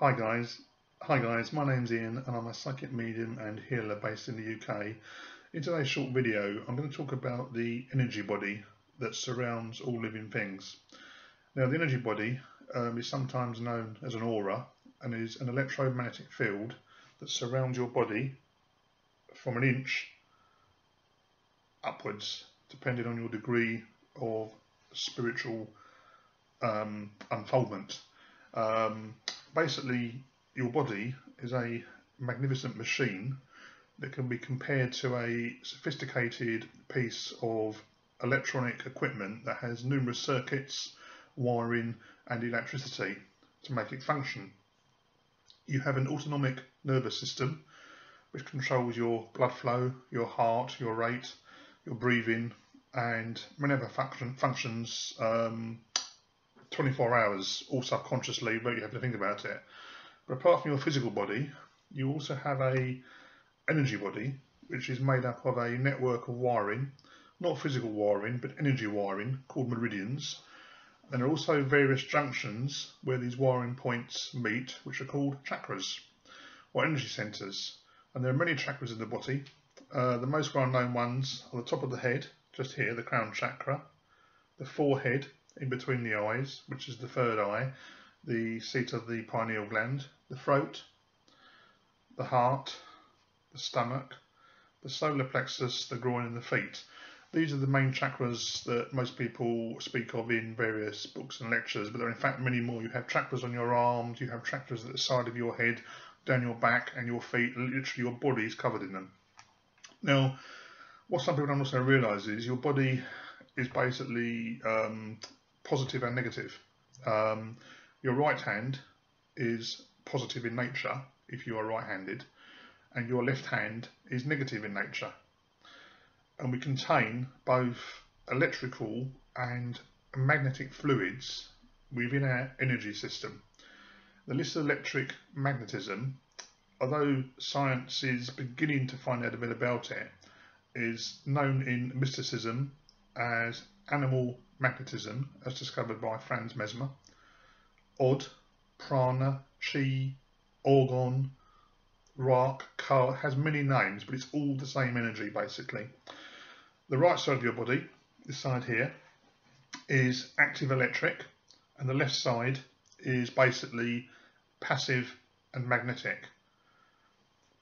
Hi guys, my name's Ian and I'm a psychic medium and healer based in the UK. In today's short video I'm going to talk about the energy body that surrounds all living things. Now the energy body is sometimes known as an aura and is an electromagnetic field that surrounds your body from an inch upwards, depending on your degree of spiritual unfoldment. Basically, your body is a magnificent machine that can be compared to a sophisticated piece of electronic equipment that has numerous circuits, wiring and electricity to make it function. You have an autonomic nervous system which controls your blood flow, your heart, your rate, your breathing and many other functions 24 hours, all subconsciously, but you have to think about it. But apart from your physical body, you also have a energy body, which is made up of a network of wiring, not physical wiring, but energy wiring, called meridians. And there are also various junctions where these wiring points meet, which are called chakras, or energy centres. And there are many chakras in the body. The most well-known ones are the top of the head, just here, the crown chakra, the forehead, in between the eyes, which is the third eye, the seat of the pineal gland, the throat, the heart, the stomach, the solar plexus, the groin and the feet. These are the main chakras that most people speak of in various books and lectures, but there are in fact many more. You have chakras on your arms, you have chakras at the side of your head, down your back and your feet, literally your body is covered in them. Now, what some people don't also realise is your body is basically positive and negative. Your right hand is positive in nature if you are right-handed, and your left hand is negative in nature. And we contain both electrical and magnetic fluids within our energy system. The list of electric magnetism, although science is beginning to find out a bit about it, is known in mysticism as animal magnetism, as discovered by Franz Mesmer, odd, prana, chi, orgon, rock, car, has many names, but it's all the same energy basically. The right side of your body, this side here, is active electric, and the left side is basically passive and magnetic,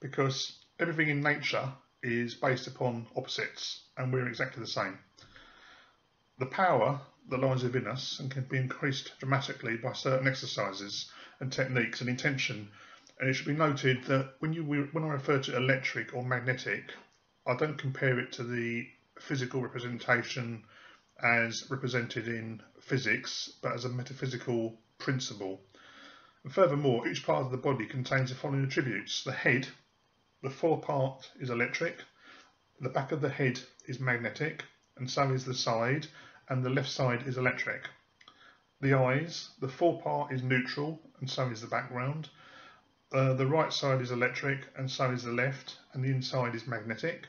because everything in nature is based upon opposites, and we're exactly the same. The power that lies within us and can be increased dramatically by certain exercises and techniques and intention. And it should be noted that when I refer to electric or magnetic, I don't compare it to the physical representation as represented in physics, but as a metaphysical principle. And furthermore, each part of the body contains the following attributes. The head, the forepart is electric, the back of the head is magnetic, and so is the side, and the left side is electric. The eyes, the forepart is neutral, and so is the background. The right side is electric, and so is the left, and the inside is magnetic.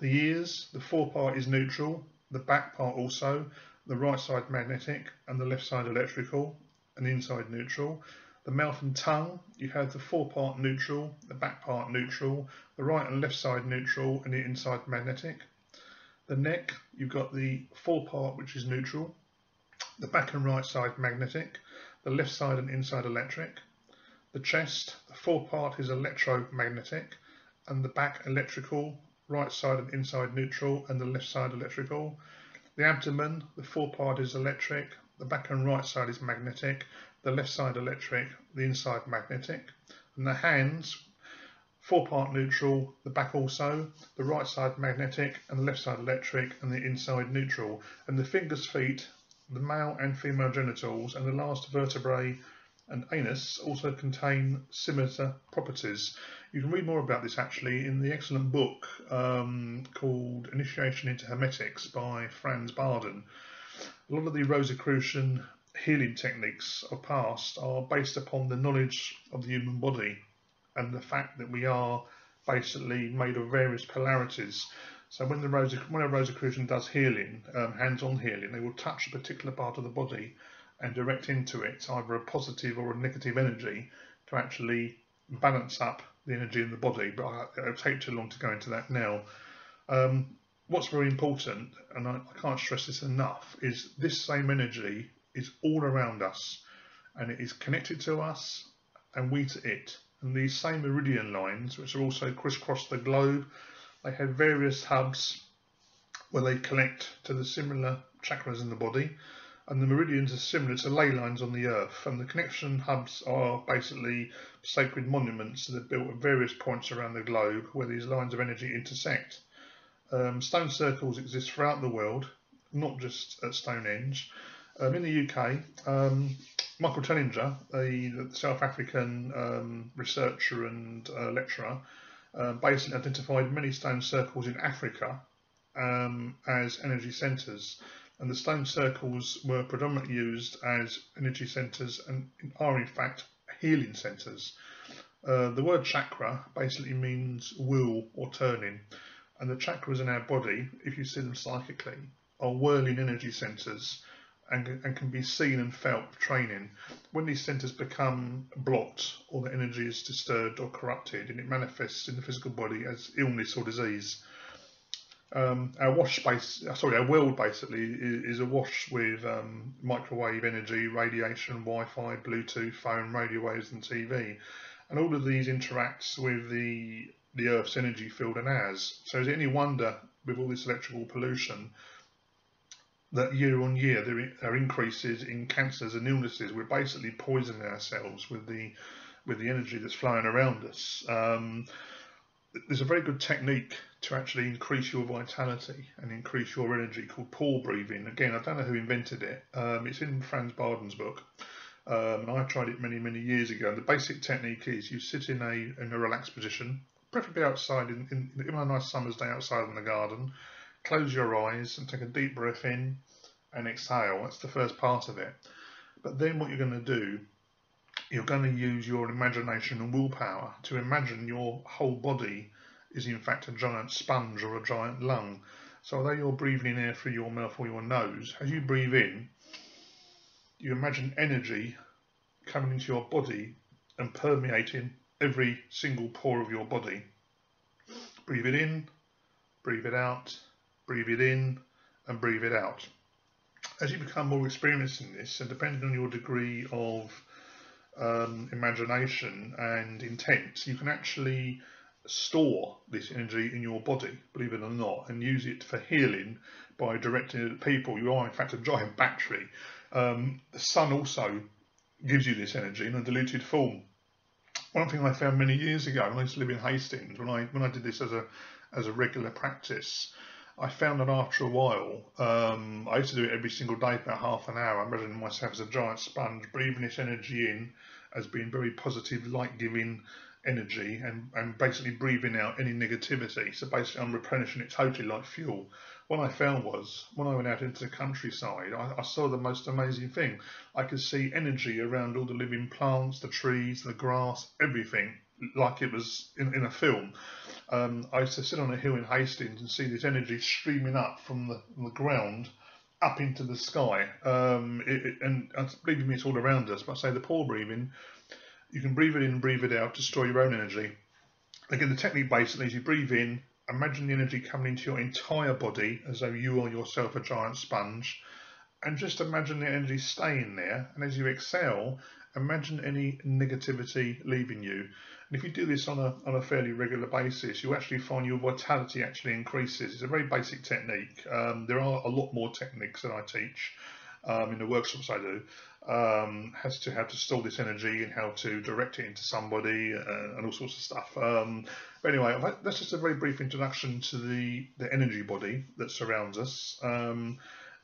The ears, the forepart is neutral, the back part also, the right side magnetic, and the left side electrical, and the inside neutral. The mouth and tongue, you have the forepart neutral, the back part neutral, the right and left side neutral, and the inside magnetic. The neck, you've got the forepart which is neutral, the back and right side magnetic, the left side and inside electric. The chest, the forepart is electromagnetic, and the back electrical, right side and inside neutral, and the left side electrical. The abdomen, the forepart is electric, the back and right side is magnetic, the left side electric, the inside magnetic. And the hands, forepart neutral, the back also, the right side magnetic and the left side electric and the inside neutral. And the fingers, feet, the male and female genitals and the last vertebrae and anus also contain similar properties. You can read more about this actually in the excellent book called Initiation into Hermetics by Franz Bardon. A lot of the Rosicrucian healing techniques of past are based upon the knowledge of the human body and the fact that we are basically made of various polarities. So when a Rosicrucian does healing, hands-on healing, they will touch a particular part of the body and direct into it either a positive or a negative energy to actually balance up the energy in the body, but it'll take too long to go into that now. What's very important, and I can't stress this enough, is this same energy is all around us, and it is connected to us and we to it. And these same meridian lines, which are also crisscross the globe, they have various hubs where they connect to the similar chakras in the body, and the meridians are similar to ley lines on the earth, and the connection hubs are basically sacred monuments that are built at various points around the globe where these lines of energy intersect. Stone circles exist throughout the world, not just at Stonehenge. In the UK, Michael Tellinger, the South African researcher and lecturer, basically identified many stone circles in Africa as energy centres, and the stone circles were predominantly used as energy centres and are in fact healing centres. The word chakra basically means wheel or turning, and the chakras in our body, if you see them psychically, are whirling energy centres and can be seen and felt training. When these centres become blocked or the energy is disturbed or corrupted, and it manifests in the physical body as illness or disease. Our world basically is awash with microwave energy, radiation, Wi-Fi, Bluetooth, phone, radio waves and TV, and all of these interacts with the Earth's energy field and ours. So is it any wonder with all this electrical pollution that year on year there are increases in cancers and illnesses? We're basically poisoning ourselves with the energy that's flowing around us. There's a very good technique to actually increase your vitality and increase your energy called paw breathing. Again, I don't know who invented it. It's in Franz Bardon's book, and I tried it many, many years ago. And the basic technique is you sit in a relaxed position, preferably outside, in a nice summer's day outside in the garden. Close your eyes and take a deep breath in and exhale. That's the first part of it. But then what you're going to do, you're going to use your imagination and willpower to imagine your whole body is in fact a giant sponge or a giant lung. So although you're breathing in air through your mouth or your nose, as you breathe in, you imagine energy coming into your body and permeating every single pore of your body. Breathe it in, breathe it out, breathe it in and breathe it out. As you become more experienced in this, and depending on your degree of imagination and intent, you can actually store this energy in your body, believe it or not, and use it for healing by directing it at people. You are in fact a giant battery. The sun also gives you this energy in a diluted form. One thing I found many years ago when I used to live in Hastings, when I did this as a regular practice, I found that after a while, I used to do it every single day for about half an hour. I imagined myself as a giant sponge, breathing this energy in as being very positive, light-giving energy, and basically breathing out any negativity. So basically I'm replenishing it totally like fuel. What I found was, when I went out into the countryside, I saw the most amazing thing. I could see energy around all the living plants, the trees, the grass, everything, like it was in a film. I used to sit on a hill in Hastings and see this energy streaming up from the ground up into the sky. And believe me, it's all around us. But I say the paw breathing, you can breathe it in and breathe it out to store your own energy. Again, the technique basically is you breathe in, imagine the energy coming into your entire body as though you are yourself a giant sponge, and just imagine the energy staying there. And as you exhale, imagine any negativity leaving you. And if you do this on a fairly regular basis, you actually find your vitality actually increases. It's a very basic technique. There are a lot more techniques that I teach in the workshops I do, as to how to store this energy and how to direct it into somebody and all sorts of stuff. But anyway, that's just a very brief introduction to the energy body that surrounds us.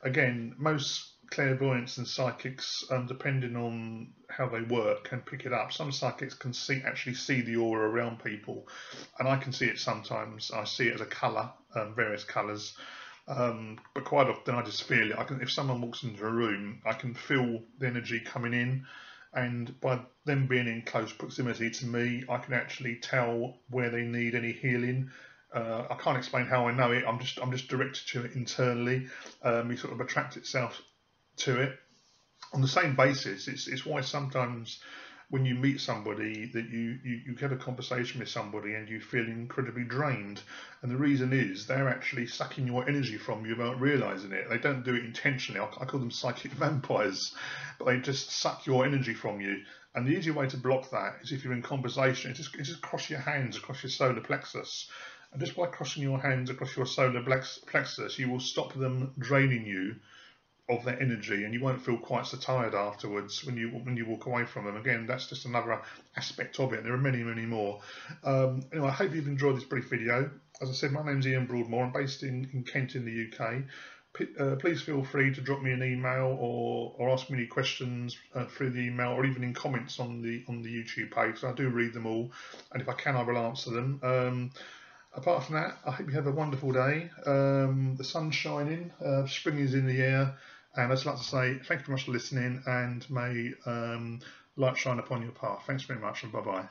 Again, most clairvoyants and psychics, depending on how they work, can pick it up. Some psychics can actually see the aura around people, and I can see it sometimes. I see it as a colour, various colours, but quite often I just feel it. If someone walks into a room, I can feel the energy coming in, and by them being in close proximity to me, I can actually tell where they need any healing. I can't explain how I know it. I'm just directed to it internally. It sort of attracts itself to it. On the same basis, it's why sometimes when you meet somebody that you get a conversation with somebody and you feel incredibly drained, and the reason is they're actually sucking your energy from you without realizing it. They don't do it intentionally. I call them psychic vampires, but they just suck your energy from you. And the easy way to block that is, if you're in conversation, just cross your hands across your solar plexus. And just by crossing your hands across your solar plexus, you will stop them draining you of their energy, and you won't feel quite so tired afterwards when you walk away from them. Again, that's just another aspect of it, and there are many, many more. Anyway, I hope you've enjoyed this brief video. As I said, my name's Ian Broadmore. I'm based in Kent in the UK. Please feel free to drop me an email or ask me any questions through the email, or even in comments on the YouTube page. I do read them all, and if I can, I will answer them. Apart from that, I hope you have a wonderful day. The sun's shining, spring is in the air, and I'd just like to say thank you very much for listening, and may light shine upon your path. Thanks very much, and bye-bye.